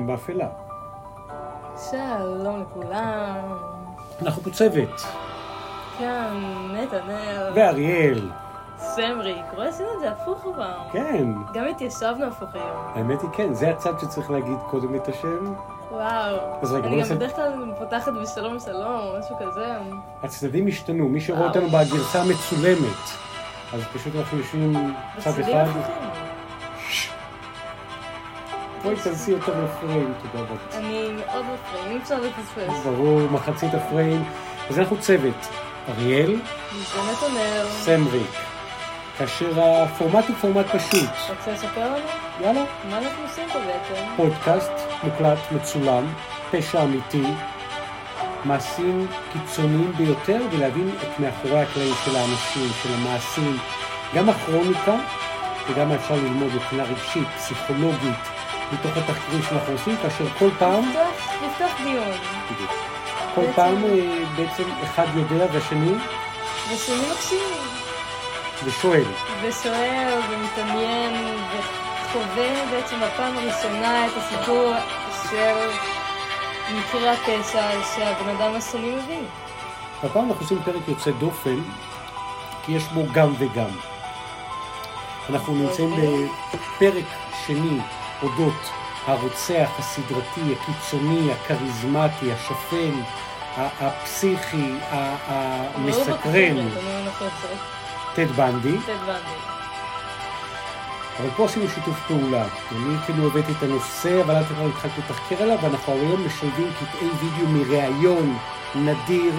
מחכים באפלה. שלום לכולם. אנחנו בצוות. כן, נתנאל. ואריאל. סמרי, קורא עשינו את זה הפוך כבר. כן. גם התיישבנו הפוך היום. האמת היא כן, זה הצד שצריך להגיד קודם את השם. וואו, אני גם בדרך כלל פותחת בשלום שלום, משהו כזה. הצדדים השתנו, מי שרואה אותנו בגרסה המצולמת, אז פשוט אנחנו יושבים צד אחד. בצדדים הפוכים. בואי תנסי יותר לפריים, תודה רבה. אני מאוד לפריים, אי אפשר לתספש. ברור, מחצית הפריים. אז אנחנו צוות, אריאל, סמריק. כאשר הפורמט הוא פורמט פשוט. רוצה לספר לנו? יאללה. מה אנחנו עושים פה בעצם? פודקאסט, מוקלט, מצולם, פשע אמיתי, מעשים קיצוניים ביותר, ולהבין את מאחורי הקלעים של האנשים, של המעשים, גם הכרוניקה, וגם אפשר ללמוד מבחינה רגשית, פסיכולוגית, מתוך התחקירים שאנחנו עושים, כאשר כל פעם... לפתוח דיון. כל פעם בעצם אחד יודע והשני... ושני מקשיב. ושואל. ושואל ומתעניין וחווה בעצם בפעם הראשונה את הסיפור של מקרה הפשע שהבן אדם השני מבין. הפעם אנחנו עושים פרק יוצא דופן, כי יש בו גם וגם. אנחנו נמצאים בפרק שני אודות הרוצח הסדרתי, הקיצוני, הכריזמטי, השפן, הפסיכי, המסקרן. טד בנדי. אבל פה עשינו שיתוף פעולה. אני כאילו הבאתי את הנושא, אבל אתה כבר התחלתי לתחקר עליו, ואנחנו היום משלבים קטעי וידאו מראיון נדיר,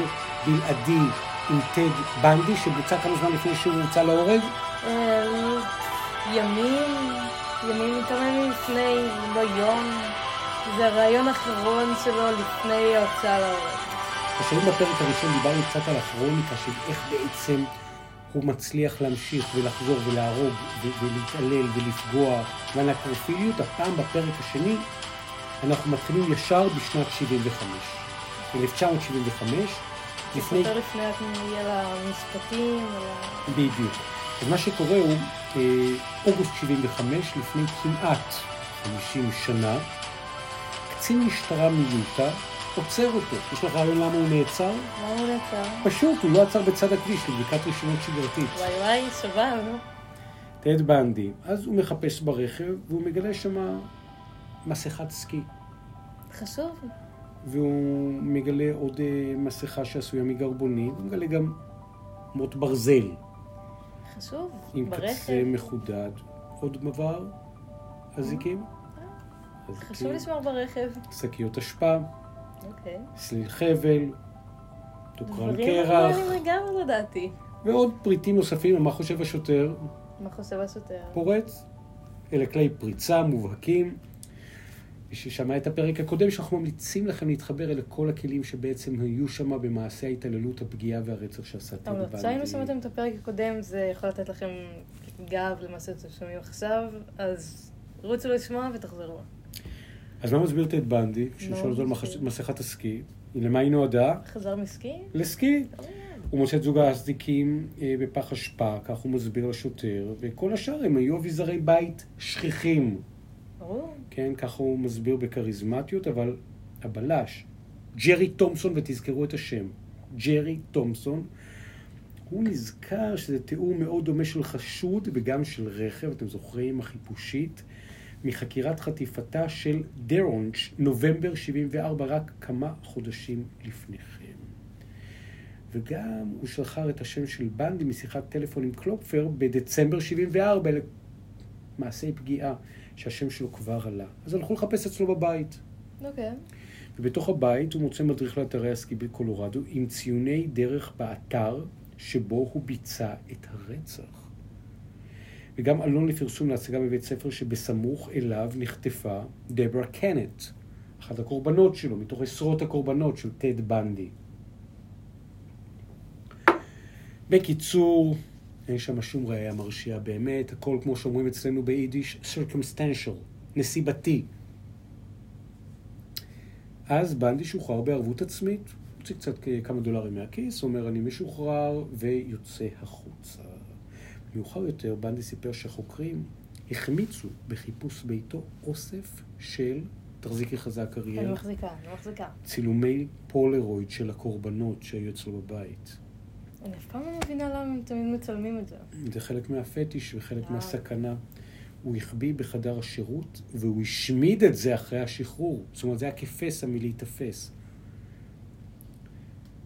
בלעדי, עם טד בנדי, שבוצע כמה זמן לפני שהוא הוצא להורג. ימים לפני, לא יום. זה הראיון האחרון שלו לפני ההוצאה להורג. עכשיו בפרק הראשון דיברנו קצת על הכרוניקה של איך בעצם הוא מצליח להמשיך ולחזור ולהרוג ולהתעלל ולפגוע מהנקרופיליות. הפעם בפרק השני אנחנו מתחילים ישר בשנת 1975. לפני המשפטים. בדיוק. אז מה שקורה הוא אוגוסט 75, לפני כמעט 50 שנה, קצין משטרה מיוטה עוצר אותו. יש לך רעיון למה הוא נעצר? למה הוא נעצר? פשוט, הוא לא עצר בצד הכביש, לבדיקת רישיונות שגרתית. וואי וואי, סבבה, לא? טד בנדי. אז הוא מחפש ברכב, והוא מגלה שמה מסכת סקי. חשוב. והוא מגלה עוד מסכה שעשויה מגרבונים, הוא מגלה גם מוט ברזל. חשוב, עם ברכב. עם קצה מחודד. עוד מעבר, אזיקים. חשוב לשמור ברכב. שקיות השפעה. אוקיי. סליל חבל, דוקרן קרח. דברים גם לא דעתי. ועוד פריטים נוספים, מה חושב השוטר? מה חושב השוטר? פורץ. אלה כלי פריצה מובהקים. ששמע את הפרק הקודם שאנחנו ממליצים לכם להתחבר אל כל הכלים שבעצם היו שם במעשה ההתעללות, הפגיעה והרצח שעשה טד בנדי. אבל אם שמעתם את הפרק הקודם, זה יכול לתת לכם גב למעשה שאתם שומעים עכשיו, אז רוצו לשמוע ותחזרו. אז מה מסביר טד בנדי, כששואל אותו על מסכת הסקי? למה היא נועדה? חזר מסקי? לסקי. הוא מוצא את זוג האזיקים בפח אשפה, כך הוא מסביר לשוטר, וכל השאר הם היו אביזרי בית שכיחים. ברור. כן, כך הוא מסביר בקריזמטיות, אבל הבלש, ג'רי תומסון, ותזכרו את השם, ג'רי תומסון, הוא נזכר שזה תיאור מאוד דומה של חשוד וגם של רכב, אתם זוכרים, החיפושית, מחקירת חטיפתה של דרונש, נובמבר 74, רק כמה חודשים לפניכם. וגם הוא שחר את השם של בנדי משיחת טלפון עם קלופפר בדצמבר 74, למעשי פגיעה, שהשם שלו כבר עלה. אז הלכו לחפש אצלו בבית. אוקיי. ובתוך הבית הוא מוצא מדריך לאתרי הסקי בקולורדו, עם ציוני דרך באתר שבו הוא ביצע את הרצח. וגם אלון לפרסום להצגה בבית ספר שבסמוך אליו נחטפה דברה קנט, אחת הקורבנות שלו, מתוך עשרות הקורבנות של טד בנדי. בקיצור, אין שם שום ראייה מרשיעה באמת, הכל כמו שאומרים אצלנו ביידיש, circumstantial, נסיבתי. אז בנדי שוחרר בערבות עצמית, הוציא קצת כמה דולרים מהכיס, אומר אני משוחרר ויוצא החוצה. מאוחר יותר, בנדי סיפר שהחוקרים החמיצו בחיפוש ביתו אוסף של תחזיקי חזק, אריאל. אני מחזיקה, אני מחזיקה. צילומי פולרויד של הקורבנות שהיו אצלו בבית. אני אף פעם לא מבינה למה הם תמיד מצלמים את זה. זה חלק מהפטיש וחלק מהסכנה. הוא החביא בחדר השירות, והוא השמיד את זה אחרי השחרור. זאת אומרת, זה היה כפסע מלהיתפס.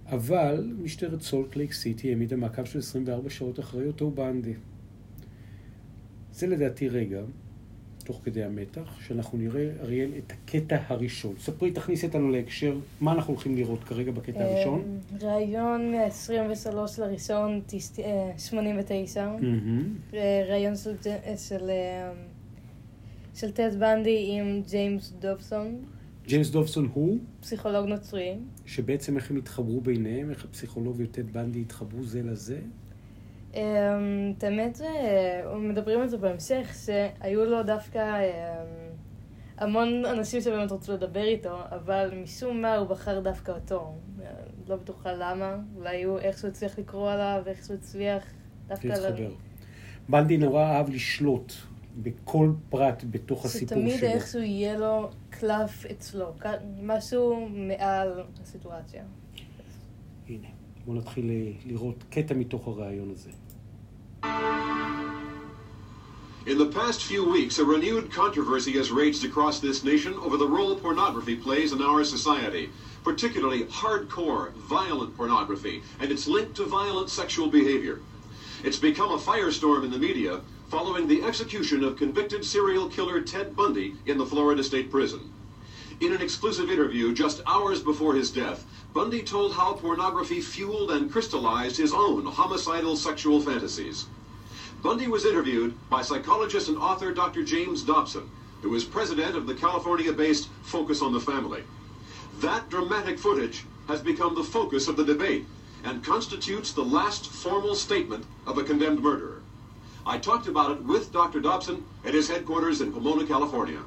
אבל משטרת סולט לייק סיטי העמידה מעקב של 24 שעות אחרי אותו בנדי. זה לדעתי רגע, תוך כדי המתח, שאנחנו נראה, אריאל, את הקטע הראשון. ספרי, תכניס איתנו להקשר, מה אנחנו הולכים לראות כרגע בקטע הראשון? ראיון 23 לראשון 89. ראיון של טד בנדי עם ג'יימס דובסון. ג'יימס דובסון הוא? פסיכולוג נוצרי. שבעצם איך הם התחברו ביניהם, איך הפסיכולוג וטד בנדי התחברו זה לזה? את האמת, מדברים על זה בהמשך, שהיו לו דווקא המון אנשים שבאמת רצו לדבר איתו, אבל משום מה הוא בחר דווקא אותו. לא בטוחה למה, אולי הוא איך שהוא הצליח לקרוא עליו, איך שהוא הצליח דווקא להתחבר. בנדי נורא אהב לשלוט בכל פרט בתוך הסיפור שלו. שתמיד איך שהוא יהיה לו קלף אצלו, משהו מעל הסיטואציה. הנה. בואו נתחיל לראות קטע מתוך הרעיון הזה. In the past few weeks, a renewed controversy has raged across this nation over the role pornography plays in our society, particularly hardcore, violent pornography, and its link to violent sexual behavior. It's become a firestorm in the media following the execution of convicted serial killer Ted Bundy in the Florida State Prison. In an exclusive interview just hours before his death, Bundy told how pornography fueled and crystallized his own homicidal sexual fantasies. Bundy was interviewed by psychologist and author Dr. James Dobson, who is president of the California-based Focus on the Family. That dramatic footage has become the focus of the debate and constitutes the last formal statement of a condemned murderer. I talked about it with Dr. Dobson at his headquarters in Pomona, California.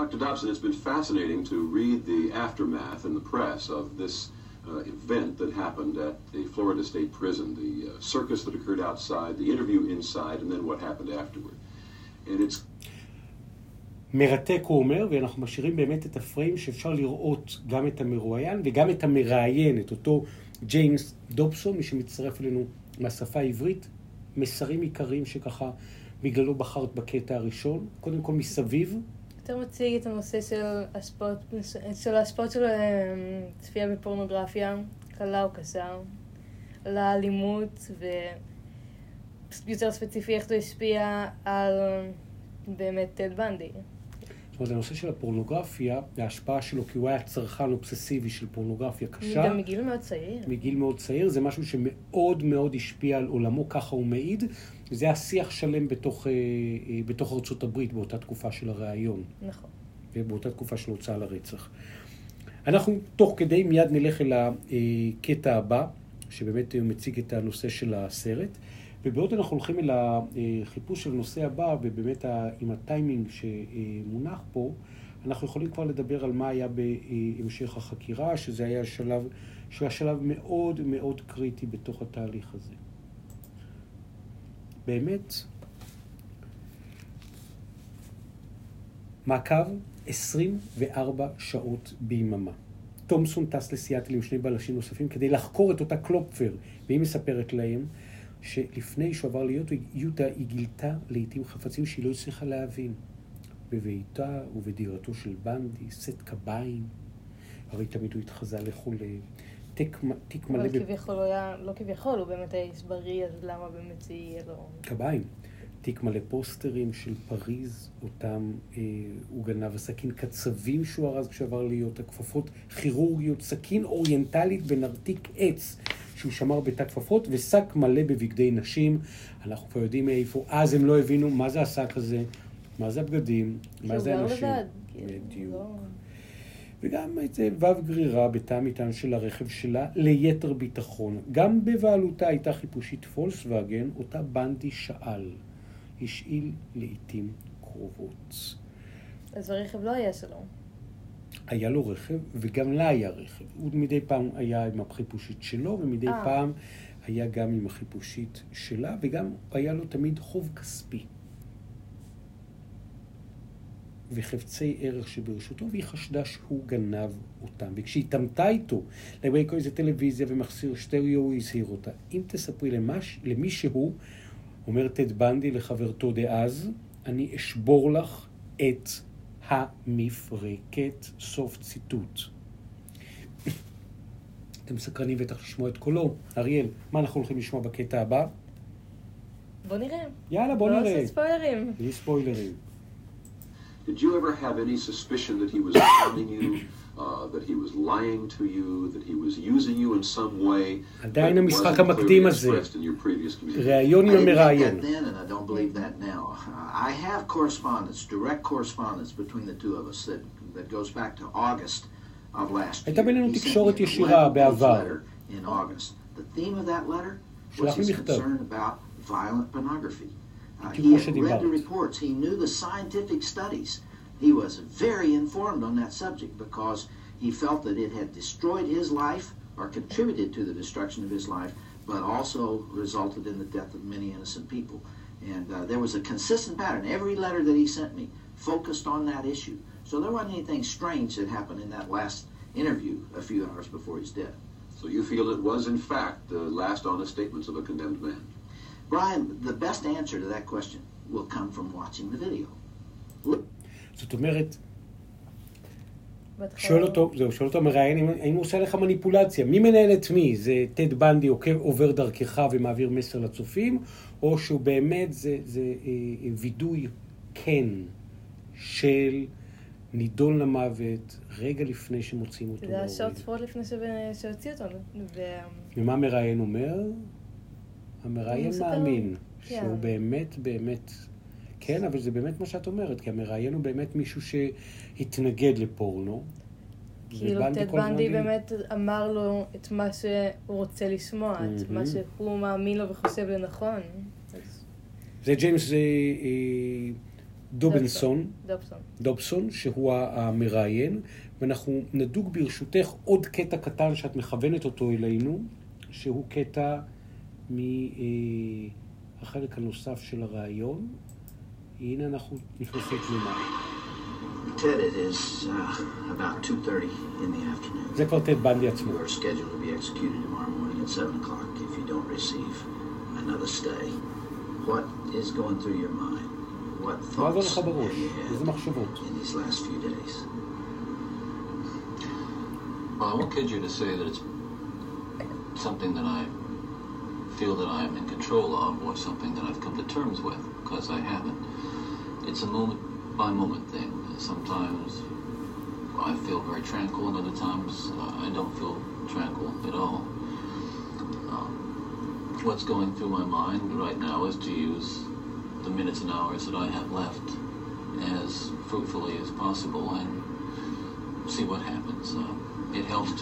Dr. Dobson, it's been fascinating to read the aftermath in the press of this event that happened at the Florida State Prison, the circus that occurred outside, the interview inside, and then what happened afterward. And it's... מרתק, הוא אומר, ואנחנו משאירים באמת את הפריים שאפשר לראות גם את המרואיין וגם את המראיין, את אותו ג'יימס דובסון, מי שמצטרף אלינו מהשפה העברית, מסרים עיקריים שככה בגללו בחרת בקטע הראשון, קודם כל מסביב, יותר מציג את הנושא של ההשפעות של צפייה בפורנוגרפיה, קלה או קשה, על האלימות, ויותר ספציפי איך זה השפיע על באמת טד בנדי. זאת אומרת, הנושא של הפורנוגרפיה, ההשפעה שלו, כי הוא היה צרכן אובססיבי של פורנוגרפיה קשה. גם מגיל מאוד צעיר. מגיל מאוד צעיר, זה משהו שמאוד מאוד השפיע על עולמו, ככה הוא מעיד. זה היה שיח שלם בתוך ארצות הברית, באותה תקופה של הרעיון. נכון. ובאותה תקופה של הוצאה לרצח. אנחנו תוך כדי מיד נלך אל הקטע הבא, שבאמת מציג את הנושא של הסרט. ובעוד אנחנו הולכים אל החיפוש של הנושא הבא, ובאמת עם הטיימינג שמונח פה, אנחנו יכולים כבר לדבר על מה היה בהמשך החקירה, שזה היה שלב מאוד מאוד קריטי בתוך התהליך הזה. באמת, מעקב 24 שעות ביממה. תומסון טס לסיאטל עם שני בלשים נוספים כדי לחקור את אותה קלופפר, והיא מספרת להם שלפני שהוא עבר ליוטה היא גילתה לעתים חפצים שהיא לא הצליחה להבין. בביתה ובדירתו של בנדי, סט קביים, הרי תמיד הוא התחזה לחולה, תיק מלא... אבל כביכול הוא היה, לא כביכול, הוא באמת היה הסברי, אז למה באמת זה יהיה לו... קביים, תיק מלא פוסטרים של פריז, אותם הוא גנב, הסכין קצבים שהוא הרז כשעבר ליוטה, כפפות כירורגיות, סכין אוריינטלית בנרתיק עץ, שהוא שמר בתא כפפות, וסק מלא בבגדי נשים. אנחנו כבר יודעים איפה, אז הם לא הבינו מה זה הסק הזה, מה זה הבגדים, מה זה הנשים. בדיוק. וגם את וו גרירה בתא מטען של הרכב שלה ליתר ביטחון. גם בבעלותה הייתה חיפושית פולקסווגן, אותה בנדי שאל. השאיל לעתים קרובות. אז הרכב לא היה שלו. היה לו רכב, וגם לה היה רכב. הוא מדי פעם היה עם החיפושית שלו, ומדי פעם היה גם עם החיפושית שלה, וגם היה לו תמיד חוב כספי. וחפצי ערך שברשותו, והיא חשדה שהוא גנב אותם. וכשהיא תמתה איתו לגבי כל איזה טלוויזיה ומחסיר שטריאו, הוא הזהיר אותה. אם תספרי למישהו, אומר טד בנדי לחברתו דאז, אני אשבור לך את המפרקת, סוף ציטוט. אתם סקרנים בטח לשמוע את קולו. אריאל, מה אנחנו הולכים לשמוע בקטע הבא? בוא נראה. יאללה, בוא נראה. לא עושה ספוילרים. בלי ספוילרים. Did you ever have any suspicion that he was hounding you, that he was lying to you, that he was using you in some way? עדיין המשחק המקדים הזה. ראיון עם המראיין. I don't believe that now. I have correspondence, direct correspondence between the two of us that goes back to August of last year. הייתה בינינו תקשורת ישירה בעבר. In August. The theme of that letter was his concern about violent pornography. He had read the reports. He knew the scientific studies. He was very informed on that subject because he felt that it had destroyed his life or contributed to the destruction of his life, but also resulted in the death of many innocent people. And there was a consistent pattern. Every letter that he sent me focused on that issue. So there wasn't anything strange that happened in that last interview a few hours before his death. So you feel it was, in fact, the last honest statements of a condemned man? Brian, the best answer to that question will come from watching the video. זאת אומרת, שואל אותו מראיין, האם הוא עושה לך מניפולציה? מי מנהל את מי? זה טד בנדי עובר דרכך ומעביר מסר לצופים, או שהוא באמת זה וידוי כן של נידון למוות רגע לפני שמוצאים אותו? זה השעות ספורות לפני שהוציא אותו. ומה מראיין אומר? המראיין מאמין שהוא באמת, כן, אבל זה באמת מה שאת אומרת, כי המראיין הוא באמת מישהו שהתנגד לפורנו. כאילו טד בנדי באמת אמר לו את מה שהוא רוצה לשמוע, את מה שהוא מאמין לו וחושב לנכון. זה ג'יימס דובסון, שהוא המראיין, ואנחנו נדוג ברשותך עוד קטע קטן שאת מכוונת אותו אלינו, שהוא קטע מהחלק הנוסף של הרעיון. הנה אנחנו נכנסים למה. Ted, it is about 2:30 in the afternoon. זה כבר טד בנדי עצמו. You are scheduled to be executed tomorrow morning at 7:00 if you don't receive another stay. What is going through your mind? What thoughts have you had in these last few days? Well, I won't kid you to say that it's something that I feel that I am in control of, or something that I've come to terms with, because I haven't. It's a moment-by-moment thing. Sometimes I feel very tranquil, and other times I don't feel tranquil at all. What's going through my mind right now is to use the minutes and hours that I have left as fruitfully as possible and see what happens. It helps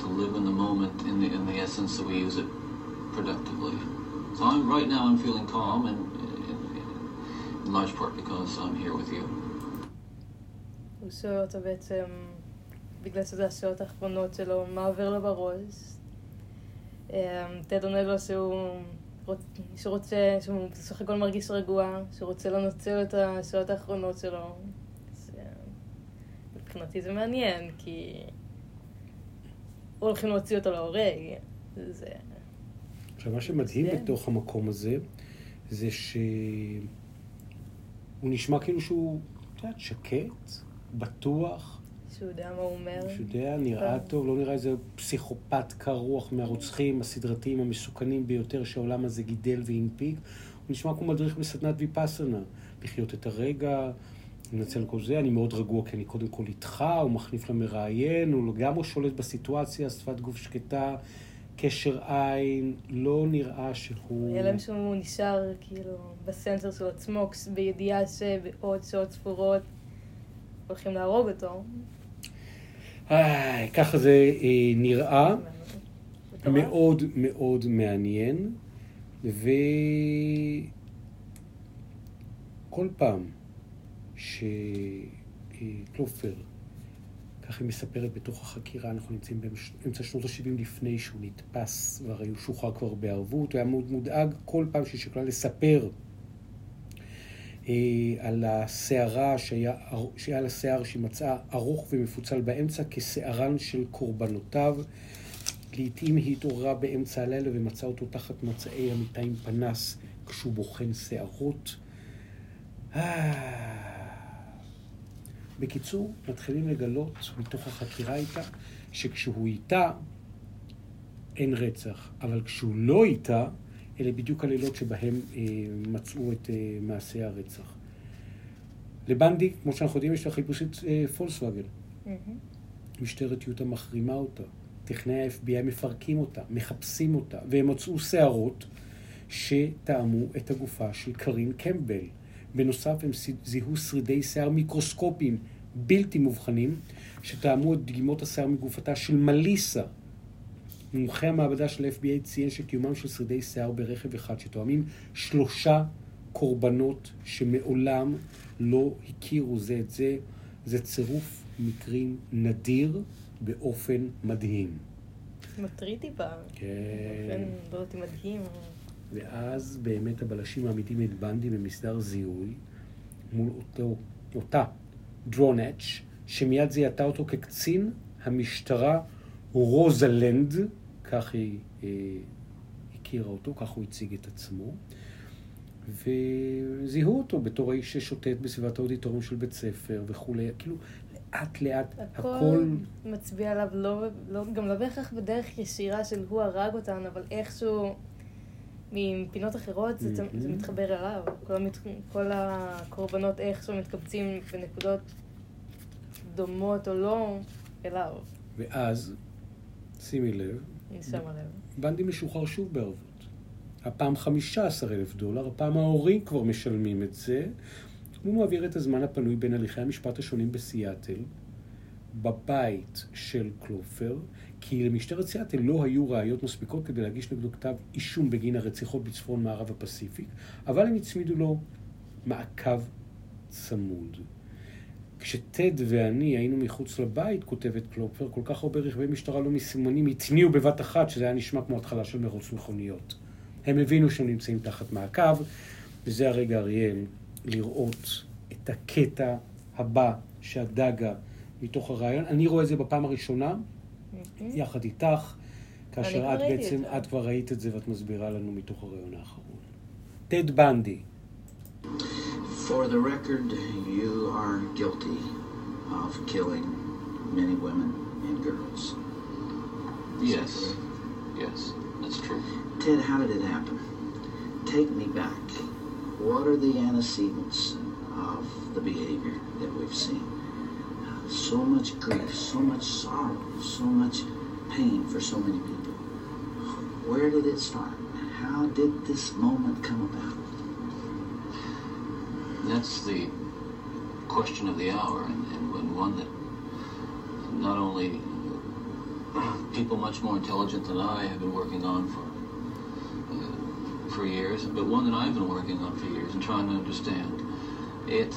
to live in the moment, in the essence that we use it productively. So right now I'm feeling calm and in large part because I'm here with you. הוא שואל אותו בעצם, בגלל שזה השעות האחרונות שלו, מה עובר לו בראש? טד עונה לו שהוא בסך הכל מרגיש רגוע, שהוא רוצה לנצל את השעות האחרונות שלו. מבחינתי זה מעניין, כי הולכים להוציא אותו להורג. זה... מה שמדהים בתוך המקום הזה, זה שהוא נשמע כאילו שהוא שקט, בטוח. שהוא יודע מה הוא אומר. שהוא יודע, נראה טוב, לא נראה איזה פסיכופת קר רוח מהרוצחים הסדרתיים המסוכנים ביותר שהעולם הזה גידל והנפיק. הוא נשמע כמו מדריך בסדנת ויפאסנה. לחיות את הרגע, לנצל כל זה, אני מאוד רגוע כי אני קודם כל איתך, הוא מחניף למראיין, הוא גם הוא שולט בסיטואציה, שפת גוף שקטה, קשר עין, לא נראה שהוא... אלא משום הוא נשאר כאילו בסנסר של עצמו, בידיעה שבעוד שעות ספורות הולכים להרוג אותו. ככה זה נראה, מאוד מאוד מעניין, וכל פעם שקלופר כך היא מספרת בתוך החקירה, אנחנו נמצאים באמצע שנות ה-70 לפני שהוא נתפס, והרי הוא שוחרר כבר בערבות, הוא היה מאוד מודאג כל פעם שהיא שקלה לספר על השערה שהיה לה שיער שמצאה ארוך ומפוצל באמצע כשערן של קורבנותיו. לעתים היא התעוררה באמצע הלילה ומצאה אותו תחת מצעי המיטה עם פנס כשהוא בוחן שערות. בקיצור, מתחילים לגלות מתוך החקירה איתה שכשהוא איתה אין רצח, אבל כשהוא לא איתה, אלה בדיוק הלילות שבהם מצאו את מעשי הרצח. לבנדי, כמו שאנחנו יודעים, יש לה חיפושית פולקסווגן. משטרת יוטה מחרימה אותה, טכנאי ה-FBI מפרקים אותה, מחפשים אותה, והם מצאו שערות שטעמו את הגופה של קארין קמבל. בנוסף, הם זיהו שרידי שיער מיקרוסקופיים בלתי מובחנים, שטעמו את דגימות השיער מגופתה של מליסה. מומחי המעבדה של ה-FBI ציין שקיומם של שרידי שיער ברכב אחד שתואמים 3 קורבנות שמעולם לא הכירו זה את זה. זה צירוף מקרים נדיר באופן מדהים. מטריד איפה. כן. באופן באופן מדהים. ואז באמת הבלשים העמידים את בנדי במסדר זיהוי מול אותה דרונץ' שמיד זיהתה אותו כקצין המשטרה רוזלנד, כך היא הכירה אותו, כך הוא הציג את עצמו, וזיהו אותו בתור האיש ששוטט בסביבת האודיטוריום של בית ספר וכולי, כאילו לאט לאט הכל מצביע עליו, לא, גם לא בהכרח בדרך ישירה של הוא הרג אותן, אבל איכשהו מפינות אחרות זה מתחבר אליו, כל הקורבנות איכשהו מתקבצים בנקודות דומות או לא אליו. ואז, שימי לב, בנדי משוחרר שוב בערבות. הפעם $15,000, הפעם ההורים כבר משלמים את זה. הוא מעביר את הזמן הפנוי בין הליכי המשפט השונים בסיאטל, בבית של קלופר, כי למשטרת סיאטל לא היו ראיות מספיקות כדי להגיש נגדו כתב אישום בגין הרציחות בצפון מערב הפסיפיק, אבל הם הצמידו לו מעקב צמוד. כשטד ואני היינו מחוץ לבית, כותבת קלופר, כל כך הרבה רכבי משטרה לא מסימנים התניעו בבת אחת, שזה היה נשמע כמו התחלה של מרוץ מכוניות. הם הבינו שהם נמצאים תחת מעקב, וזה הרגע, אריאל, לראות את הקטע הבא שהדגה מתוך הרעיון. אני רואה את זה בפעם הראשונה, יחד איתך, כאשר את בעצם, את כבר ראית את זה ואת מסבירה לנו מתוך הרעיון האחרון. טד בנדי. For the record, you are guilty of killing many women and girls. Yes. Yes, that's true. Ted, how did it happen? Take me back. What are the antecedents of the behavior that we've seen? So much grief, so much sorrow, so much pain for so many people. Where did it start? How did this moment come about? That's the question of the hour, and one that not only people much more intelligent than I have been working on for years, but one that I've been working on for years and trying to understand it.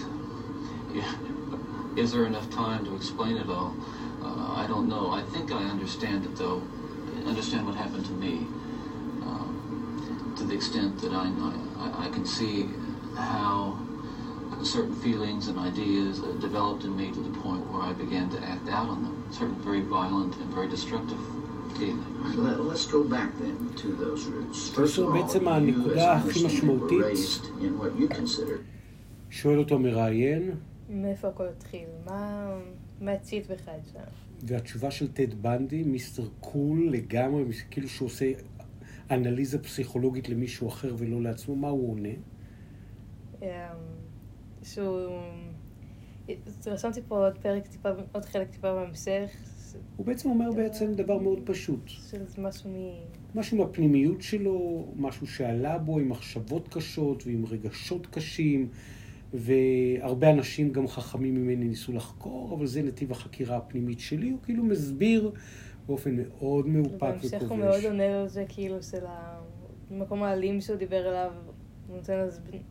Is there enough time to explain it all? I don't know. I think I understand it, though. I understand what happened to me to the extent that I can see how certain feelings and ideas developed in me to the point where I began to act out on them, certain very violent and very destructive feelings. Let's go back then to those roots. First of all, you as a were raised in what you consider. שואל אותו מראיין. מאיפה הכל התחיל? מה הציט בך את שם? והתשובה של טד בנדי, מיסטר קול לגמרי, כאילו שהוא עושה אנליזה פסיכולוגית למישהו אחר ולא לעצמו, מה הוא עונה? רשמתי פה עוד פרק טיפה, עוד חלק טיפה בהמשך. הוא בעצם אומר בעצם דבר מאוד פשוט. משהו מהפנימיות שלו, משהו שעלה בו עם מחשבות קשות ועם רגשות קשים, והרבה אנשים גם חכמים ממני ניסו לחקור, אבל זה נתיב החקירה הפנימית שלי. הוא כאילו מסביר באופן מאוד מאופק וכובש. בהמשך הוא מאוד עונה על זה כאילו של המקום האלים שהוא דיבר אליו.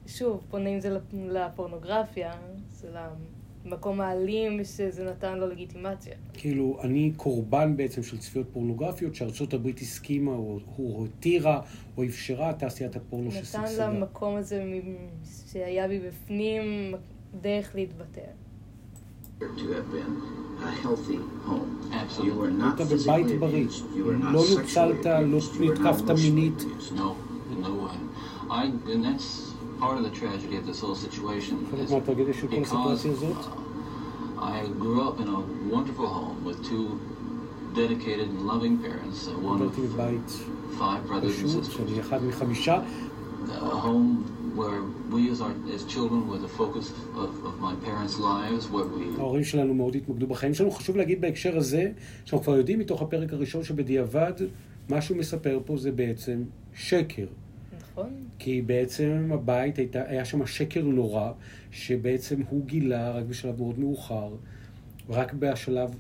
שוב, פונה עם זה לפורנוגרפיה, המקום האלים שזה נתן לו לגיטימציה. כאילו, אני קורבן בעצם של צפיות פורנוגרפיות שארצות הברית הסכימה או התירה או אפשרה תעשיית הפורנו שסגסגה. נתן לה מקום הזה שהיה בי בפנים דרך להתבטא. אתה בבית בריא, לא נוצלת, לא נתקפת מינית. Part of the tragedy of this whole situation is because I grew up in a wonderful home with two dedicated and loving parents, one of five brothers and sisters, a home where we as children were the focus of my parents' lives, where we... ההורים שלנו מאוד התמקדו בחיים שלנו. חשוב להגיד בהקשר הזה, שאנחנו כבר יודעים מתוך הפרק הראשון שבדיעבד, מה שהוא מספר פה זה בעצם שקר. כי בעצם הבית היה שם שקר נורא, שבעצם הוא גילה רק בשלב מאוד מאוחר, רק בשלב,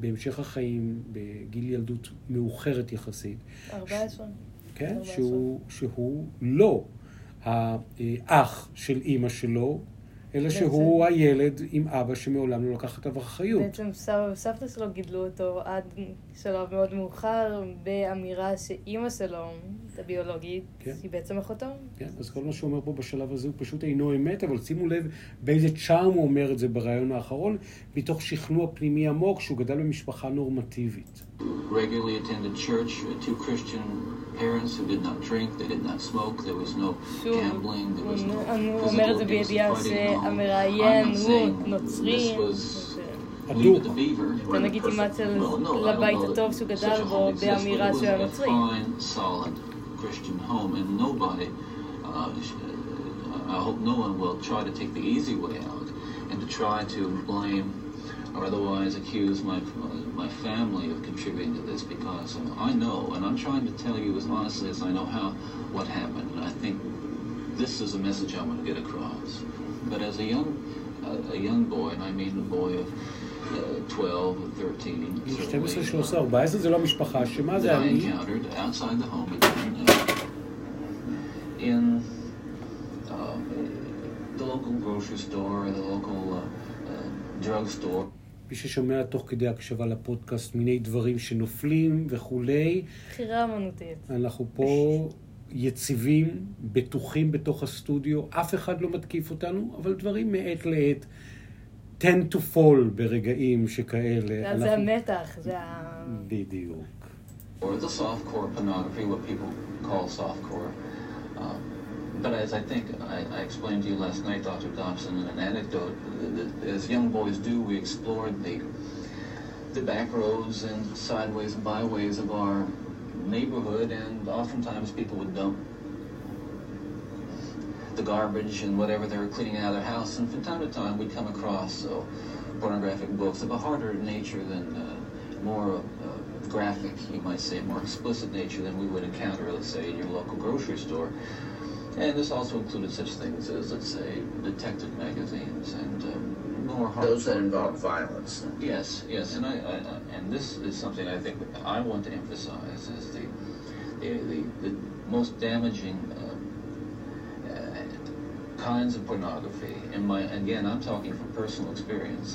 בהמשך החיים, בגיל ילדות מאוחרת יחסית. 14. כן, שהוא לא האח של אמא שלו, אלא שהוא הילד עם אבא שמעולם לא לקח את האחריות. בעצם סבא וסבתא שלו גידלו אותו עד שלב מאוד מאוחר, באמירה שאמא שלו, הביולוגית, היא בעצם אחותו. כן, אז כל מה שהוא אומר פה בשלב הזה הוא פשוט אינו אמת, אבל שימו לב באיזה צ'ארם הוא אומר את זה בראיון האחרון, מתוך שכנוע פנימי עמוק שהוא גדל במשפחה נורמטיבית. regularly attended church, two Christian parents who did not drink, they did not smoke, there was no gambling, there was no physical abuse, I'm not saying this was leave the beaver, לבית הטוב שהוא גדל בו באמירה של הנוצרי. Christian home and nobody I hope no one will try to take the easy way out and to try to blame or otherwise accuse my family of contributing to this because I know and I'm trying to tell you as honestly as I know how what happened and I think this is a message I want to get across but as a young boy and I mean a boy of 12 or 13 13-13-14 זה לא המשפחה שמה זה אני outside the home in the local grocery store the local drug store מי ששומע תוך כדי הקשבה לפודקאסט מיני דברים שנופלים וכולי בחירה אמנותית אנחנו פה יציבים בטוחים בתוך הסטודיו אף אחד לא מתקיף אותנו אבל דברים מעט לעט tend to fall ברגעים שכאלה. זה המתח, זה ה... בדיוק. Or the softcore pornography, what people call softcore. But as I think I explained to you last night, Dr. Dobson, in an anecdote, that as young boys do, we explored the back roads and sideways and byways of our neighborhood, and oftentimes people would dump the garbage and whatever they were cleaning out of their house, and from time to time we'd come across pornographic books of a harder nature than more graphic, you might say, more explicit nature than we would encounter, let's say, in your local grocery store. And this also included such things as, let's say, detective magazines and more hard... Those that involve violence. Yes, and I this is something I think I want to emphasize is the most damaging kinds of pornography, and I'm talking from personal experience,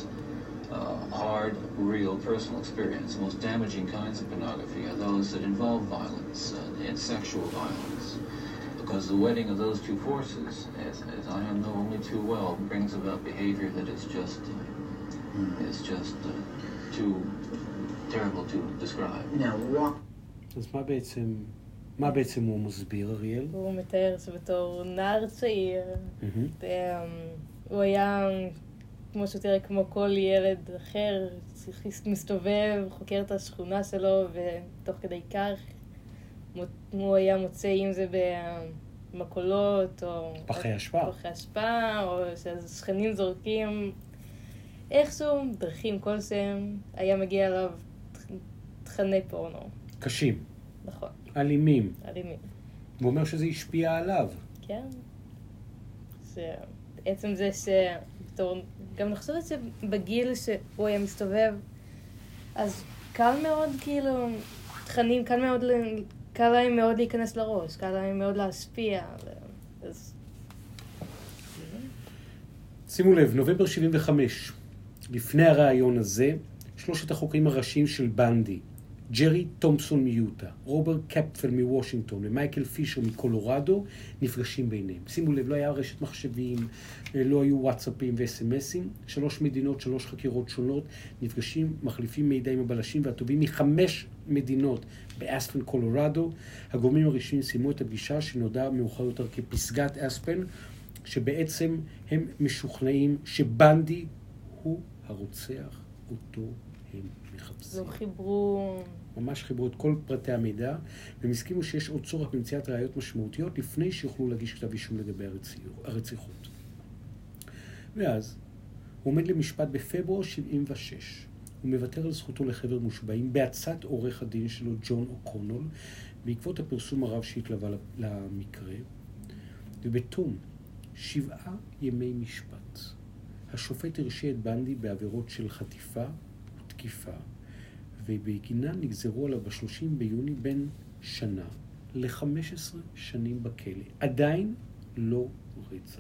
hard, real personal experience. The most damaging kinds of pornography are those that involve violence and sexual violence, because the wedding of those two forces, as I know only too well, brings about behavior that is just too terrible to describe. Now, what? That's my bit. מה בעצם הוא מסביר, אריאל? הוא מתאר שבתור נער צעיר, הוא היה, כמו שתראה, כמו כל ילד אחר, מסתובב, חוקר את השכונה שלו, ותוך כדי כך הוא היה מוצא אם זה במקולות, או פחי אשפה, או שהשכנים זורקים. איכשהו, דרכים כלשהם, היה מגיע אליו תכני פורנו. קשים. נכון. אלימים. הוא אומר שזה השפיע עליו. כן. בעצם זה גם אני חושבת שבגיל שהוא היה מסתובב, אז קל מאוד, כאילו, תכנים, קל להם מאוד להיכנס לראש, קל להם מאוד להשפיע. שימו לב, נובמבר 75. לפני הרעיון הזה, שלושת החוקרים הראשיים של בנדי, ג'רי תומפסון מיוטה, רוברט קפל מוושינגטון ומייקל פישר מקולורדו, נפגשים ביניהם. שימו לב, לא היה רשת מחשבים, לא היו וואטסאפים וסמסים. 3 מדינות, 3 חקירות שונות, נפגשים, מחליפים מידע עם הבלשים והטובים מ5 מדינות באספן קולורדו. הגורמים הראשיים סיימו את הפגישה שנודעה מאוחר יותר כפסגת אספן, שבעצם הם משוכנעים שבנדי הוא הרוצח, אותו הם מחפשים. הם חיברו... ממש חיברו את כל פרטי המידע, והם הסכימו שיש עוד צורך במציאת ראיות משמעותיות לפני שיוכלו להגיש כתב אישום לגבי הרציחות. ואז הוא עומד למשפט בפברואר 76. הוא מוותר על זכותו לחבר מושבעים בעצת עורך הדין שלו, ג'ון אוקונול, בעקבות הפרסום הרב שהתלווה למקרה. ובתום 7 ימי משפט, השופט הרשיע את בנדי בעבירות של חטיפה ותקיפה, ובגינה נגזרו עליו ב-30 ביוני בין 1 שנה ל-15 שנים בכלא. עדיין לא רצח.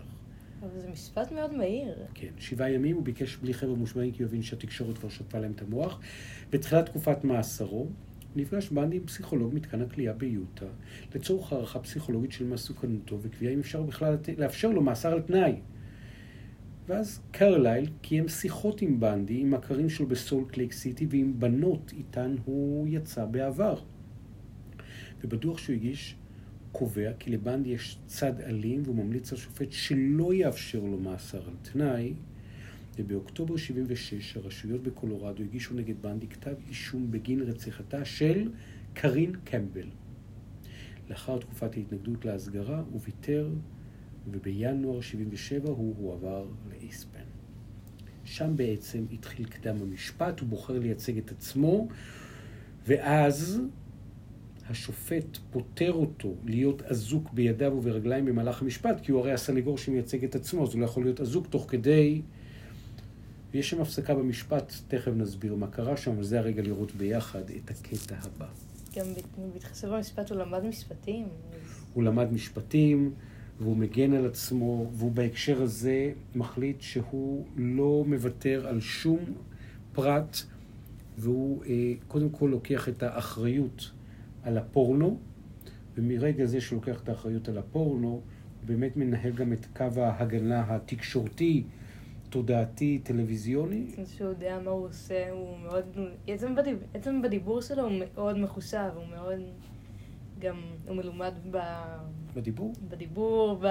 אבל זה משפט מאוד מהיר. כן, 7 ימים הוא ביקש בלי חבר מושבעים כי הוא הבין שהתקשורת כבר שטפה להם את המוח. בתחילת תקופת מאסרו, נפגש בנדי עם פסיכולוג מתקן הכלייה ביוטה, לצורך הערכה פסיכולוגית של מסוכנותו וקביעה אם אפשר בכלל לאפשר לו מאסר על תנאי. ואז קרלייל קיים שיחות עם בנדי, עם מכרים שלו בסולט לייק סיטי ועם בנות איתן הוא יצא בעבר. ובדוח שהוא הגיש קובע כי לבנדי יש צד אלים והוא ממליץ לשופט שלא יאפשר לו מאסר על תנאי. ובאוקטובר 76 הרשויות בקולורדו הגישו נגד בנדי כתב אישום בגין רציחתה של קרין קמבל. לאחר תקופת ההתנגדות להסגרה הוא ויתר, ובינואר 77 הוא הועבר לאספן. שם בעצם התחיל קדם המשפט, הוא בוחר לייצג את עצמו, ואז השופט פותר אותו להיות אזוק בידיו וברגליים במהלך המשפט, כי הוא הרי הסניגור שמייצג את עצמו, אז הוא לא יכול להיות אזוק תוך כדי... ויש שם הפסקה במשפט, תכף נסביר מה קרה שם, אבל זה הרגע לראות ביחד את הקטע הבא. גם בהתחשב במשפט הוא למד משפטים. הוא למד משפטים, והוא מגן על עצמו, והוא בהקשר הזה מחליט שהוא לא מוותר על שום פרט, והוא קודם כל לוקח את האחריות על הפורנו, ומרגע זה שלוקח את האחריות על הפורנו, הוא באמת מנהל גם את קו ההגנה התקשורתי, תודעתי, טלוויזיוני. שהוא יודע מה הוא עושה, הוא מאוד... עצם בדיבור שלו הוא מאוד מחושב, הוא מאוד... גם הוא מלומד ב... בדיבור? בדיבור, ב...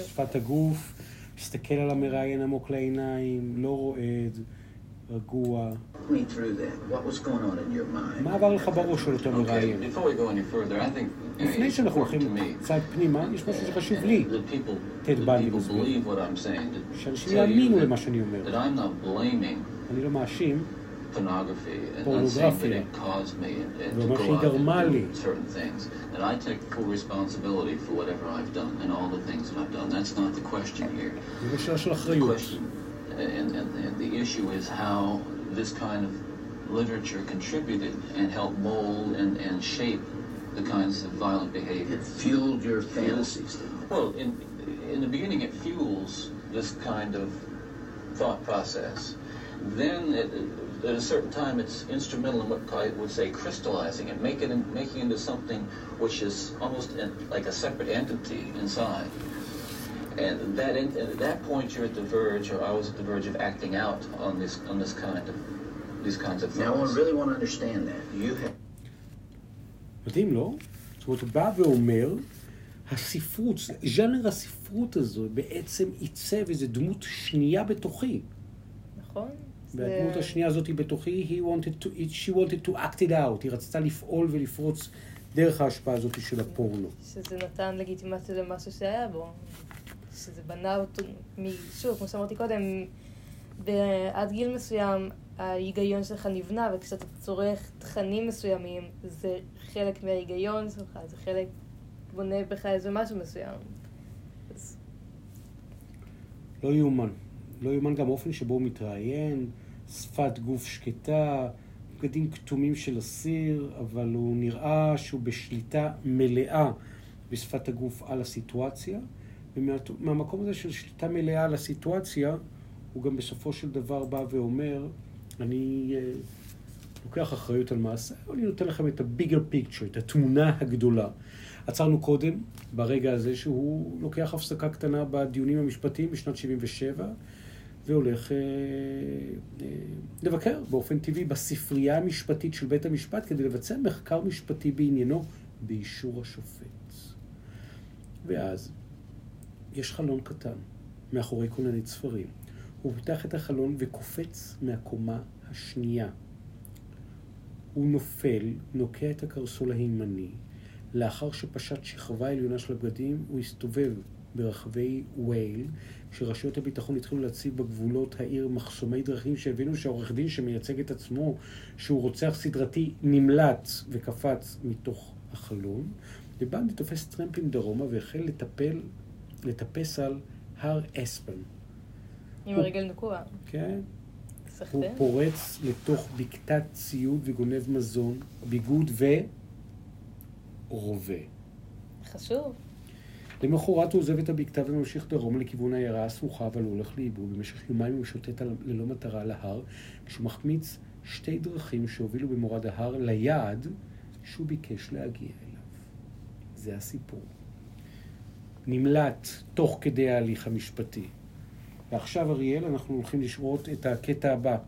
שפת הגוף, מסתכל על המראיין עמוק לעיניים, לא רועד, רגוע. מה עבר לך בראש של אותו מראיין? לפני שאנחנו הולכים צד פנימה, יש משהו שחשוב לי, טד בנדי מסביר, שאנשים יאמינו למה שאני אומר. אני לא מאשים פורנוגרפיה, ומה שהיא גרמה לי. זה שאלה של אחריות. And the issue is how this kind of literature contributed and helped mold and shape the kinds of violent behavior. It fueled your fantasies. Well, in the beginning it fuels this kind of thought process. Then at a certain time it's instrumental in what I would say crystallizing and making into something which is almost like a separate entity inside. And that at that point you're at the verge, or I was at the verge of acting out on this kind of these kinds of things. Now I really want to understand that. You have... מתאים לו, זאת אומרת, הוא בא ואומר, הספרות, ז'אנר הספרות הזו בעצם עיצב איזו דמות שנייה בתוכי. נכון. והדמות השנייה הזאת בתוכי, she wanted to act it out, היא רצתה לפעול ולפרוץ דרך ההשפעה הזאת של הפורנו. שזה נתן לגיטימציה למשהו שהיה בו. שזה בנה אותו, שוב, כמו שאמרתי קודם, עד גיל מסוים ההיגיון שלך נבנה, וכשאתה צורך תכנים מסוימים, זה חלק מההיגיון שלך, זה חלק בונה בך איזה משהו מסוים. אז... לא יאומן. לא יאומן גם אופן שבו הוא מתראיין, שפת גוף שקטה, בגדים כתומים של הסיר, אבל הוא נראה שהוא בשליטה מלאה בשפת הגוף על הסיטואציה, ומהמקום הזה של שליטה מלאה על הסיטואציה, הוא גם בסופו של דבר בא ואומר, אני לוקח אחריות על מעשה, אני נותן לכם את ה-bigger picture, את התמונה הגדולה. עצרנו קודם, ברגע הזה, שהוא לוקח הפסקה קטנה בדיונים המשפטיים בשנת 77, והולך לבקר באופן טבעי בספרייה המשפטית של בית המשפט, כדי לבצע מחקר משפטי בעניינו באישור השופט. ואז יש חלון קטן מאחורי כוננית ספרים. הוא פותח את החלון וקופץ מהקומה השנייה. הוא נופל, נוקע את הקרסול הימני. לאחר שפשט שכבה עליונה של הבגדים, הוא הסתובב ברחבי וייל, כשרשויות הביטחון התחילו להציב בגבולות העיר מחסומי דרכים שהבינו שהעורך דין שמייצג את עצמו, שהוא רוצח סדרתי, נמלץ וקפץ מתוך החלון. ובנדי תופס טרמפים דרומה והחל לטפס על הר אספן. עם הרגל נקועה. כן. סחטן. הוא פורץ לתוך בקתת ציוד וגונב מזון, ביגוד ורובה. חשוב. למחרת הוא עוזב את הבקתה וממשיך דרום לכיוון העיירה הסמוכה, אבל הוא הולך לאיבוד. במשך יומיים הוא שוטט ללא מטרה על ההר, כשהוא מחמיץ שתי דרכים שהובילו במורד ההר ליעד שהוא ביקש להגיע אליו. זה הסיפור. נמלט תוך כדי ההליך המשפטי. ועכשיו, אריאל, אנחנו הולכים לשרות את הקטע הבא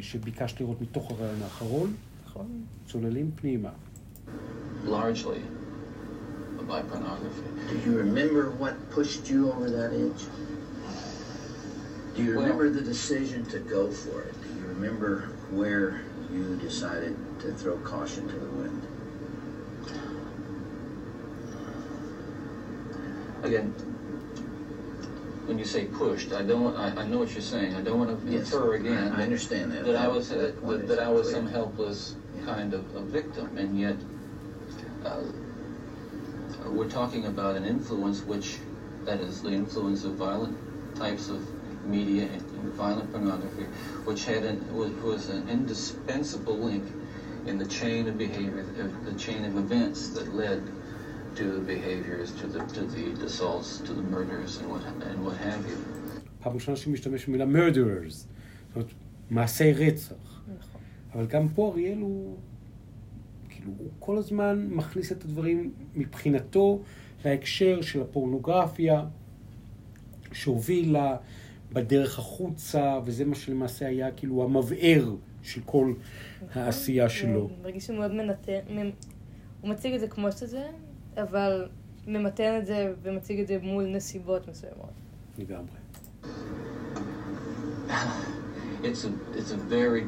שביקשת לראות מתוך הרעיון האחרון. נכון. צוללים פנימה. Largely by pornography. Do you remember what pushed you over that edge? Do you remember the decision to go for it? Do you remember where you decided to throw caution to the wind? Again, when you say pushed, I know what you're saying. I don't want to infer again. I understand that. I was some helpless kind of a victim, and yet we're talking about an influence which, that is the influence of violent types of media and violent pornography, which was an indispensable link in the chain of behavior, the chain of events that led to the behaviors, to the assaults, to the murders, and what have you. פעם ראשונה שמשתמש במילה murderers, זאת אומרת, מעשי רצח. נכון. אבל גם פה אריאל הוא כל הזמן מכניס את הדברים מבחינתו להקשר של הפורנוגרפיה שהובילה בדרך החוצה, וזה מה שלמעשה היה כאילו המבאר של כל העשייה שלו. אני מרגיש שהוא מאוד מנתן, הוא מציג את זה כמו שזה, אבל ממתן את זה ומציג את זה מול נסיבות מסוימות. לגמרי. It's a very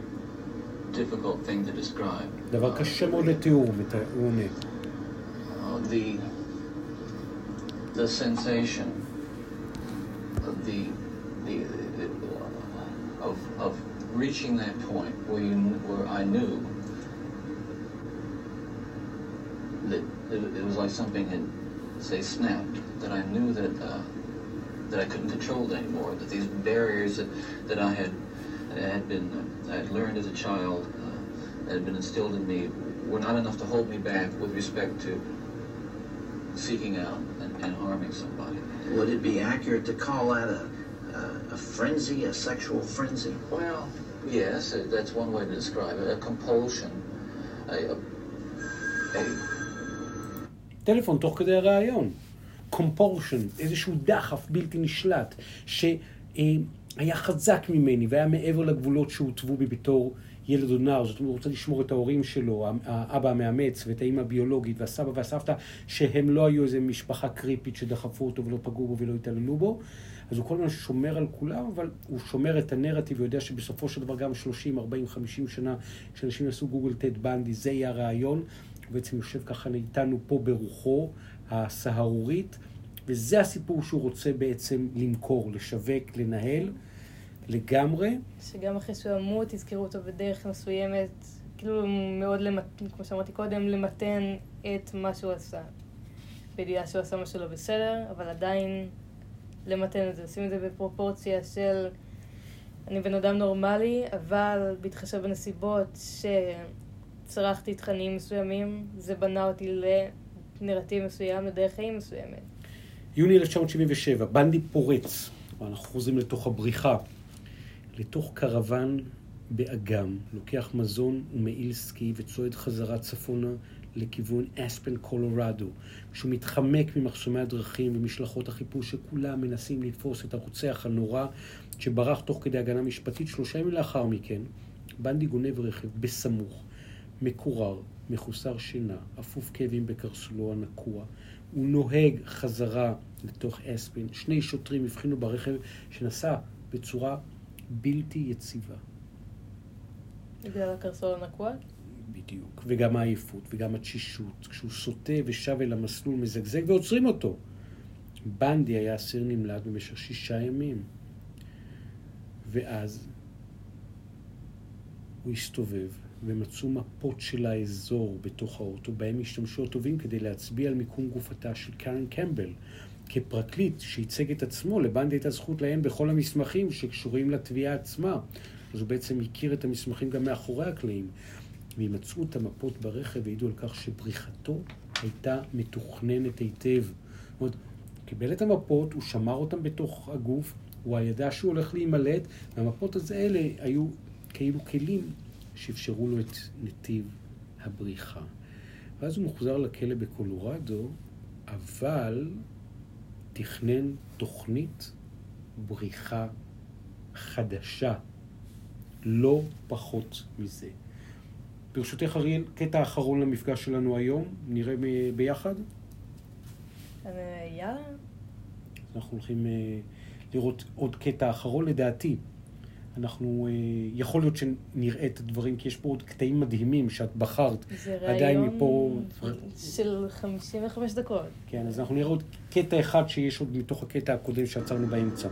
difficult thing to describe. דבר קשה מאוד לתיאור, הוא עונה. The sensation of the reaching that point where I knew that it was like something had, say, snapped, that I knew that I couldn't control it anymore, that these barriers that I had learned as a child, that had been instilled in me, were not enough to hold me back with respect to seeking out and harming somebody. Would it be accurate to call that a frenzy, a sexual frenzy? Well, yes, that's one way to describe it, a compulsion. טלפון תוך כדי הרעיון. Compulsion, איזשהו דחף בלתי נשלט, היה חזק ממני והיה מעבר לגבולות שהוטבו בי בתור ילד או נער. זאת אומרת, הוא רוצה לשמור את ההורים שלו, האבא המאמץ ואת האמא הביולוגית והסבא והסבתא, שהם לא היו איזו משפחה קריפית שדחפו אותו ולא פגעו בו ולא התעללו בו. אז הוא כל הזמן שומר על כולם, אבל הוא שומר את הנרטיב ויודע שבסופו של דבר גם 30, 40, 50 שנה כשאנשים יעשו גוגל טד בנדי, זה יהיה הרעיון. הוא בעצם יושב ככה איתנו פה ברוחו הסהרורית, וזה הסיפור שהוא רוצה בעצם למכור, לשווק, לנהל, לגמרי. שגם אחרי שהוא ימות, תזכרו אותו בדרך מסוימת, כאילו מאוד, כמו שאמרתי קודם, למתן את מה שהוא עשה. בדיעה שהוא עשה מה שלא בסדר, אבל עדיין למתן את זה, לשים את זה בפרופורציה של אני בן אדם נורמלי, אבל בהתחשב בנסיבות שצרחתי תכנים מסוימים, זה בנה אותי לנרטיב מסוים, לדרך חיים מסוימת. יוני 1977, בנדי פורץ, אנחנו חוזרים לתוך הבריחה, לתוך קרוון באגם, לוקח מזון ומעיל סקי וצועד חזרה צפונה לכיוון אספן קולורדו, כשהוא מתחמק ממחסומי הדרכים ומשלחות החיפוש שכולם מנסים לתפוס את הרוצח הנורא שברח תוך כדי הגנה משפטית. 3 ימים לאחר מכן, בנדי גונב רכב בסמוך, מקורר, מחוסר שינה, אפוף כאבים בקרסולו הנקוע. הוא נוהג חזרה לתוך אספן. 2 שוטרים הבחינו ברכב שנסע בצורה בלתי יציבה. בגלל הקרסול הנקוע? בדיוק. וגם העייפות וגם התשישות. כשהוא סוטה ושב אל המסלול מזגזג ועוצרים אותו. בנדי היה אסיר נמלט במשך 6 ימים. ואז הוא הסתובב. ומצאו מפות של האזור בתוך האוטו, בהם השתמשו הטובים כדי להצביע על מיקום גופתה של קארן קמבל. כפרקליט שייצג את עצמו, לבנדי הייתה זכות לעיין בכל המסמכים שקשורים לתביעה עצמה. אז הוא בעצם הכיר את המסמכים גם מאחורי הקלעים. ומצאו את המפות ברכב והעידו על כך שבריחתו הייתה מתוכננת היטב. זאת אומרת, הוא קיבל את המפות, הוא שמר אותם בתוך הגוף, הוא ידע שהוא הולך להימלט, והמפות האלה היו כאילו כלים שאפשרו לו את נתיב הבריחה. ואז הוא מוחזר לכלא בקולורדו, אבל תכנן תוכנית בריחה חדשה. לא פחות מזה. ברשותך אריאל, קטע אחרון למפגש שלנו היום, נראה ביחד? יאללה. אנחנו הולכים לראות עוד קטע אחרון לדעתי. אנחנו, יכול להיות שנראה את הדברים, כי יש פה עוד קטעים מדהימים שאת בחרת. זה רעיון מפה... של 55 דקות. כן, אז אנחנו נראה עוד קטע אחד שיש עוד מתוך הקטע הקודם שעצרנו באמצע.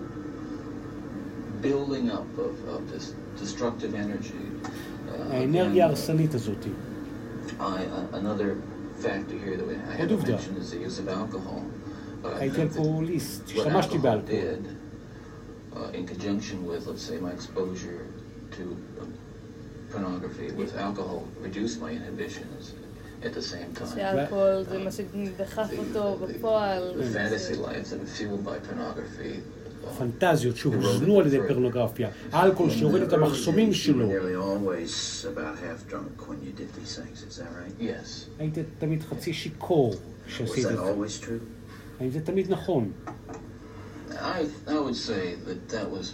building up of this destructive energy. האנרגיה ההרסנית הזאת. Another factor here that I haven't mentioned is the use of alcohol. הייתי אלכוהוליסט, השתמשתי באלכוהול. In conjunction with, let's say, my exposure to pornography with alcohol, reduced my inhibitions at the same time. The fantasy lives that are fueled by pornography. פנטזיות שהוזנו על ידי פורנוגרפיה, האלכוהול שהוריד את המחסומים שלו. היית תמיד חצי שיכור כשעשית את זה. האם זה תמיד נכון? I would say that was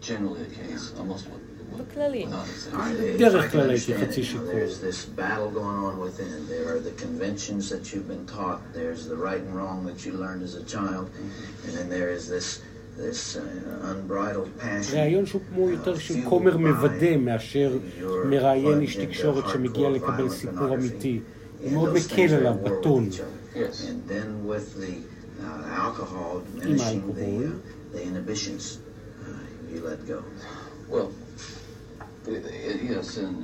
generally the case, almost without exception. דרך כלל הייתי חצי שיקור. There's this battle going on within. There are the conventions that you've been taught. There's the right and wrong that you learned as a child. And then there is this unbridled passion. רעיון שהוא כמו יותר של כומר מבדה מאשר מראיין איש תקשורת שמגיע לקבל סיפור אמיתי. הוא מאוד מקל עליו בטון. And then with alcohol diminishing the inhibitions you let go. Well, yes, and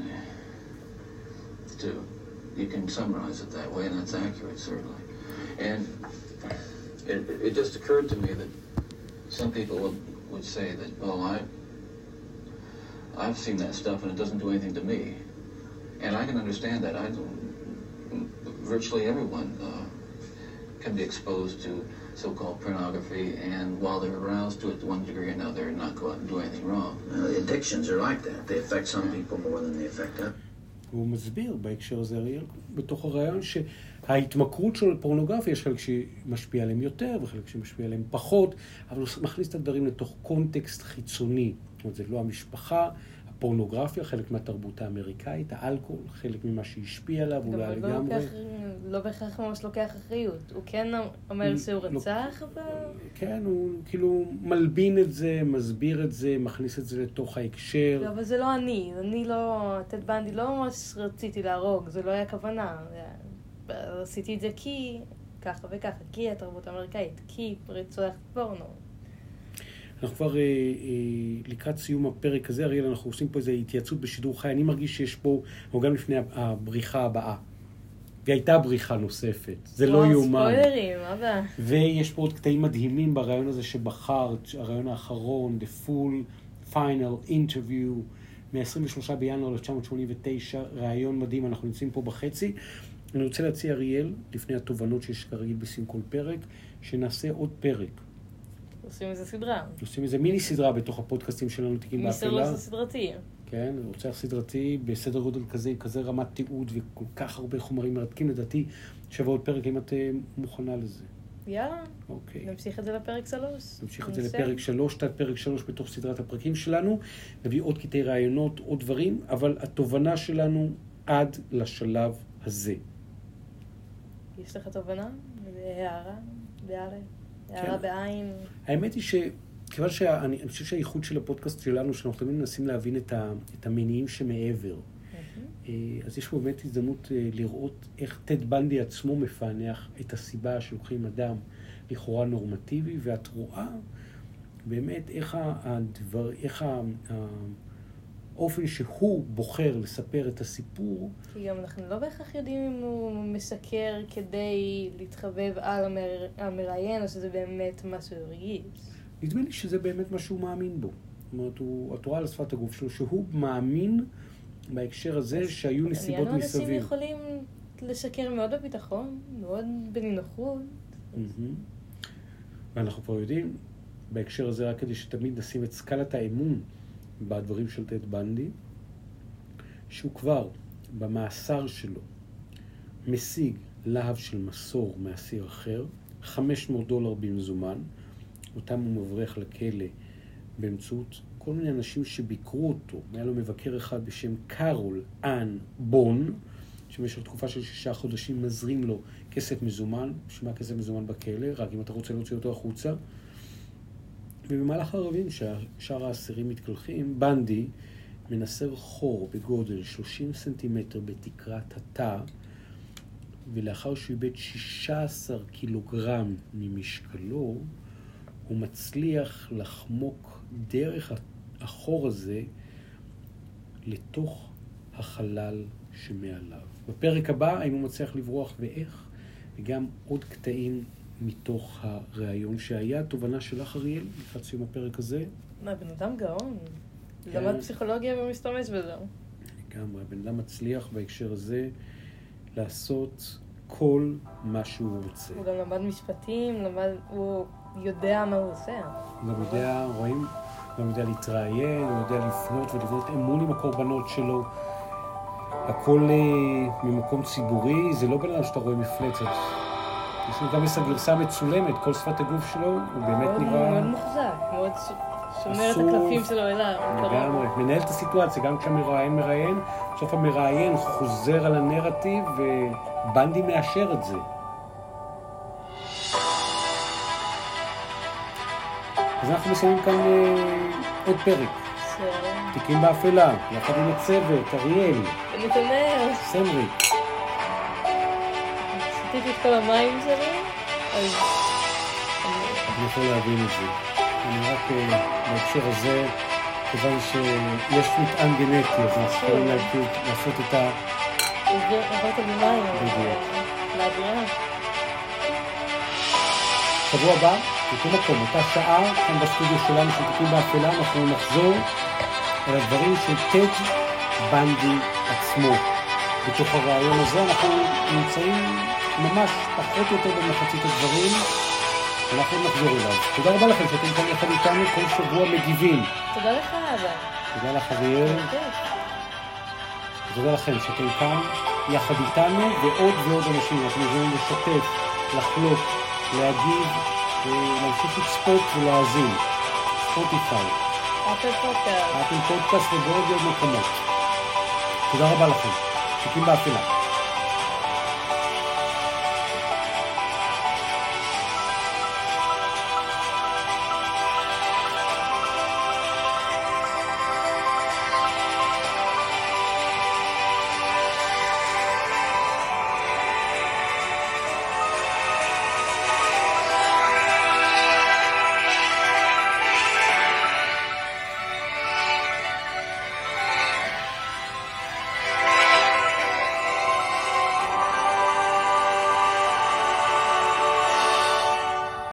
you can summarize it that way, and that's accurate, certainly. And it just occurred to me that some people would say that, well, I've seen that stuff and it doesn't do anything to me, and I can understand that. Virtually everyone can be exposed to so-called pornography, and while they're aroused to it to one degree or another, not go out and do anything wrong. The addictions are like that. They affect some people more than they affect others. הוא מסביר בהקשר הזה, אריאל, בתוך הרעיון שההתמכרות שלו לפורנוגרפיה, יש חלק שמשפיע עליהם יותר וחלק שמשפיע עליהם פחות, אבל הוא מכניס את הדברים לתוך קונטקסט חיצוני. זאת אומרת, זה לא המשפחה, פורנוגרפיה, חלק מהתרבות האמריקאית, האלכוהול, חלק ממה שהשפיע עליו, אולי לגמרי. לא בהכרח ממש לוקח אחריות. הוא כן אומר שהוא רצח, אבל... כן, הוא כאילו מלבין את זה, מסביר את זה, מכניס את זה לתוך ההקשר. לא, אבל זה לא אני. אני לא... טד בנדי לא ממש רציתי להרוג, זה לא היה כוונה. עשיתי את זה כי... ככה וככה, כי התרבות האמריקאית, כי רצח פורנו. אנחנו כבר לקראת סיום הפרק הזה, אריאל, אנחנו עושים פה איזו התייעצות בשידור חי. אני מרגיש שיש פה, או גם לפני הבריחה הבאה, והייתה בריחה נוספת. זה לא יאומן. ספוילרים, אבא. ויש פה עוד קטעים מדהימים ברעיון הזה שבחרת, הרעיון האחרון, The Full Final Interview, מ-23 בינואר 1989, רעיון מדהים, אנחנו נמצאים פה בחצי. אני רוצה להציע, אריאל, לפני התובנות שיש כרגיל בסיום כל פרק, שנעשה עוד פרק. עושים איזה סדרה. עושים איזה מיני סדרה בתוך הפודקאסטים שלנו, תיקים באפלה. מיסלוס הסדרתי. כן, רוצח סדרתי בסדר גודל כזה, עם כזה רמת תיעוד וכל כך הרבה חומרים מרתקים, לדעתי שווה עוד פרק אם את מוכנה לזה. יאללה. אוקיי. נמשיך את זה לפרק 3. נמשיך את זה לפרק 3, תת פרק 3 בתוך סדרת הפרקים שלנו, נביא עוד קטעי רעיונות, עוד דברים, אבל התובנה שלנו עד לשלב הזה. יש לך תובנה? הערה? הערה בעין? האמת היא שכיוון שאני חושב שהייחוד של הפודקאסט שלנו, שאנחנו תמיד מנסים להבין את המניעים שמעבר. אז יש פה באמת הזדמנות לראות איך טד בנדי עצמו מפענח את הסיבה שלוקחים אדם לכאורה נורמטיבי, ואת רואה באמת איך האופן שהוא בוחר לספר את הסיפור. כי גם אנחנו לא בהכרח יודעים אם הוא משקר כדי להתחבב על המראיין, או שזה באמת מה שהוא הרגיש. נדמה לי שזה באמת מה שהוא מאמין בו. זאת אומרת, את רואה על שפת הגוף שלו שהוא מאמין בהקשר הזה שהיו נסיבות מסביב. אנשים יכולים לשקר מאוד בביטחון, מאוד בנינוחות. ואנחנו פה יודעים, בהקשר הזה רק כדי שתמיד נשים את סקלת האמון בדברים של טד בנדי, שהוא כבר במאסר שלו משיג להב של מסור מאסיר אחר, $500 במזומן, אותם הוא מבריח לכלא באמצעות כל מיני אנשים שביקרו אותו. היה לו מבקר אחד בשם קארול אן בון, שבמשך תקופה של 6 חודשים מזרים לו כסף מזומן. שמה כסף מזומן בכלא? רק אם אתה רוצה להוציא אותו החוצה. ובמהלך הערבים, שאר האסירים מתקלחים, בנדי מנסר חור בגודל 30 סנטימטר בתקרת התא, ולאחר שהוא איבד 16 קילוגרם ממשקלו, הוא מצליח לחמוק דרך החור הזה לתוך החלל שמעליו. בפרק הבא, האם הוא מצליח לברוח ואיך, וגם עוד קטעים מתוך הרעיון שהיה. תובנה שלך, אריאל, לקראת סיום הפרק הזה? הבן אדם גאון. למד פסיכולוגיה ומסתמש בזה. לגמרי, הבן אדם מצליח בהקשר הזה לעשות כל מה שהוא רוצה. הוא גם למד משפטים, הוא יודע מה הוא עושה. הוא גם יודע, רואים, הוא גם יודע להתראיין, הוא יודע לפנות ולבנות אמון עם הקורבנות שלו. הכל ממקום ציבורי, זה לא בן אדם שאתה רואה מפלצת. יש לי גם איזו גרסה מצולמת, כל שפת הגוף שלו, הוא באמת נראה... מאוד מוחזק, מאוד שומר את הקלפים שלו אליו. לגמרי, מנהל את הסיטואציה, גם כשהמראיין מראיין, בסוף המראיין חוזר על הנרטיב, ובנדי מאשר את זה. אז אנחנו מסיימים כאן עוד פרק. תיקים באפלה, יחד עם הצוות, אריאל. ונתנאל. סמרי. עשיתי את כל המים שלי, אז... אני יכול להבין את זה. אני רק בהקשר הזה, כיוון שיש מטען גנטי, אז אנחנו יכולים לעשות את ה... עברת במים. בדיוק. להדירה. שבוע הבא, בכל מקום, אותה שעה, כאן בסטודיו שלנו, שתקים באפלה, אנחנו נחזור על הדברים של טד בנדי עצמו. בתוך הרעיון הזה אנחנו נמצאים ממש פחות או יותר במחצית הדברים, אנחנו נחזור אליו. תודה רבה לכם שאתם כאן יחד איתנו, כל שבוע מגיבים. תודה לך, אבא. תודה לך, אריאל. תודה לכם שאתם כאן יחד איתנו, ועוד ועוד אנשים, אנחנו יכולים לשתף, לחלוק, להגיב, להמשיך לצפות ולהאזין. ספוטיפיי. אפל פודקאסט ובעוד מקומות. תודה רבה לכם. תיקים באפלה.